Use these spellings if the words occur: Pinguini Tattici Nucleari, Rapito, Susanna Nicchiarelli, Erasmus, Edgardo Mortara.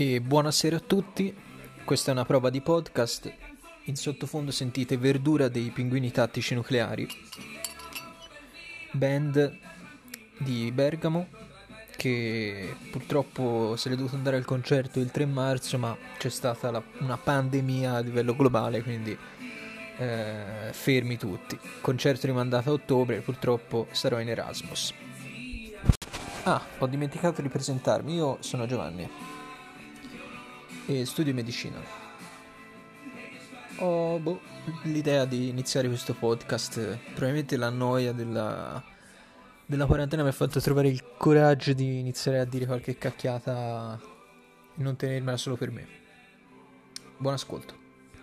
E buonasera a tutti, questa è una prova di podcast, in sottofondo sentite Verdura dei Pinguini Tattici Nucleari, band di Bergamo che purtroppo sarebbe dovuto andare al concerto il 3 marzo ma c'è stata una pandemia a livello globale, quindi fermi tutti, concerto rimandato a ottobre, purtroppo sarò in Erasmus. Ho dimenticato di presentarmi, io sono Giovanni e studio medicina. L'idea di iniziare questo podcast, probabilmente la noia della quarantena mi ha fatto trovare il coraggio di iniziare a dire qualche cacchiata e non tenermela solo per me. Buon ascolto.